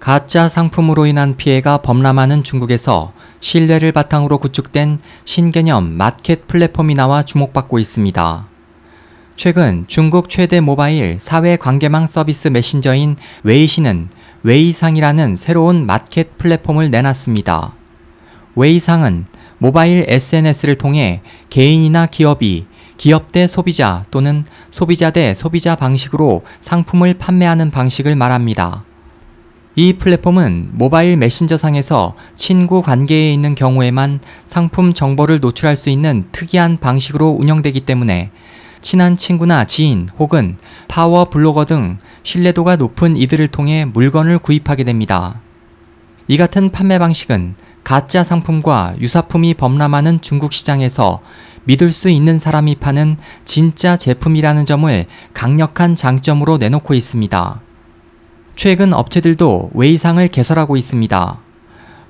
가짜 상품으로 인한 피해가 범람하는 중국에서 신뢰를 바탕으로 구축된 신개념 마켓 플랫폼이 나와 주목받고 있습니다. 최근 중국 최대 모바일 사회관계망 서비스 메신저인 웨이시는 웨이상이라는 새로운 마켓 플랫폼을 내놨습니다. 웨이상은 모바일 SNS를 통해 개인이나 기업이 기업 대 소비자 또는 소비자 대 소비자 방식으로 상품을 판매하는 방식을 말합니다. 이 플랫폼은 모바일 메신저상에서 친구 관계에 있는 경우에만 상품 정보를 노출할 수 있는 특이한 방식으로 운영되기 때문에 친한 친구나 지인 혹은 파워 블로거 등 신뢰도가 높은 이들을 통해 물건을 구입하게 됩니다. 이 같은 판매 방식은 가짜 상품과 유사품이 범람하는 중국 시장에서 믿을 수 있는 사람이 파는 진짜 제품이라는 점을 강력한 장점으로 내놓고 있습니다. 최근 업체들도 웨이상을 개설하고 있습니다.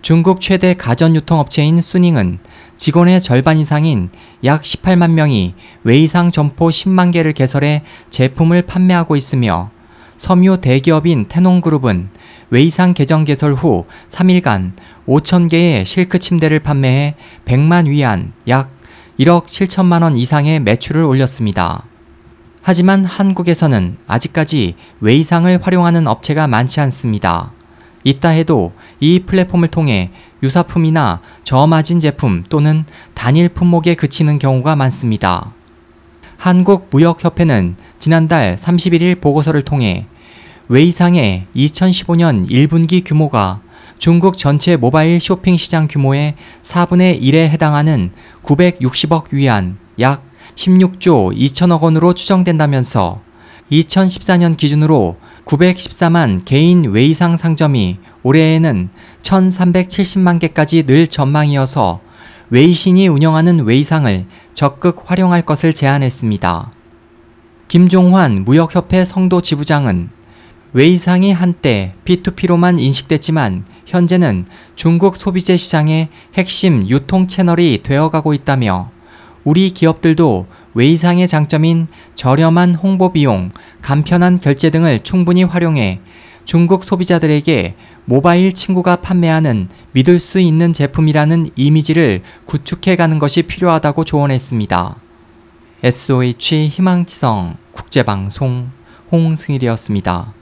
중국 최대 가전유통업체인 수닝은 직원의 절반 이상인 약 18만 명이 웨이상 점포 10만 개를 개설해 제품을 판매하고 있으며 섬유 대기업인 태농그룹은 웨이상 계정 개설 후 3일간 5천 개의 실크 침대를 판매해 100만 위안 약 1억 7천만 원 이상의 매출을 올렸습니다. 하지만 한국에서는 아직까지 웨이상을 활용하는 업체가 많지 않습니다. 있다 해도 이 플랫폼을 통해 유사품이나 저마진 제품 또는 단일 품목에 그치는 경우가 많습니다. 한국무역협회는 지난달 31일 보고서를 통해 웨이상의 2015년 1분기 규모가 중국 전체 모바일 쇼핑 시장 규모의 4분의 1에 해당하는 960억 위안 약 16조 2천억 원으로 추정된다면서 2014년 기준으로 914만 개인 웨이상 상점이 올해에는 1370만 개까지 늘 전망이어서 웨이신이 운영하는 웨이상을 적극 활용할 것을 제안했습니다. 김종환 무역협회 성도 지부장은 웨이상이 한때 P2P로만 인식됐지만 현재는 중국 소비재 시장의 핵심 유통 채널이 되어가고 있다며 우리 기업들도 웨이상의 장점인 저렴한 홍보 비용, 간편한 결제 등을 충분히 활용해 중국 소비자들에게 모바일 친구가 판매하는 믿을 수 있는 제품이라는 이미지를 구축해가는 것이 필요하다고 조언했습니다. SOH 희망지성 국제방송 홍승일이었습니다.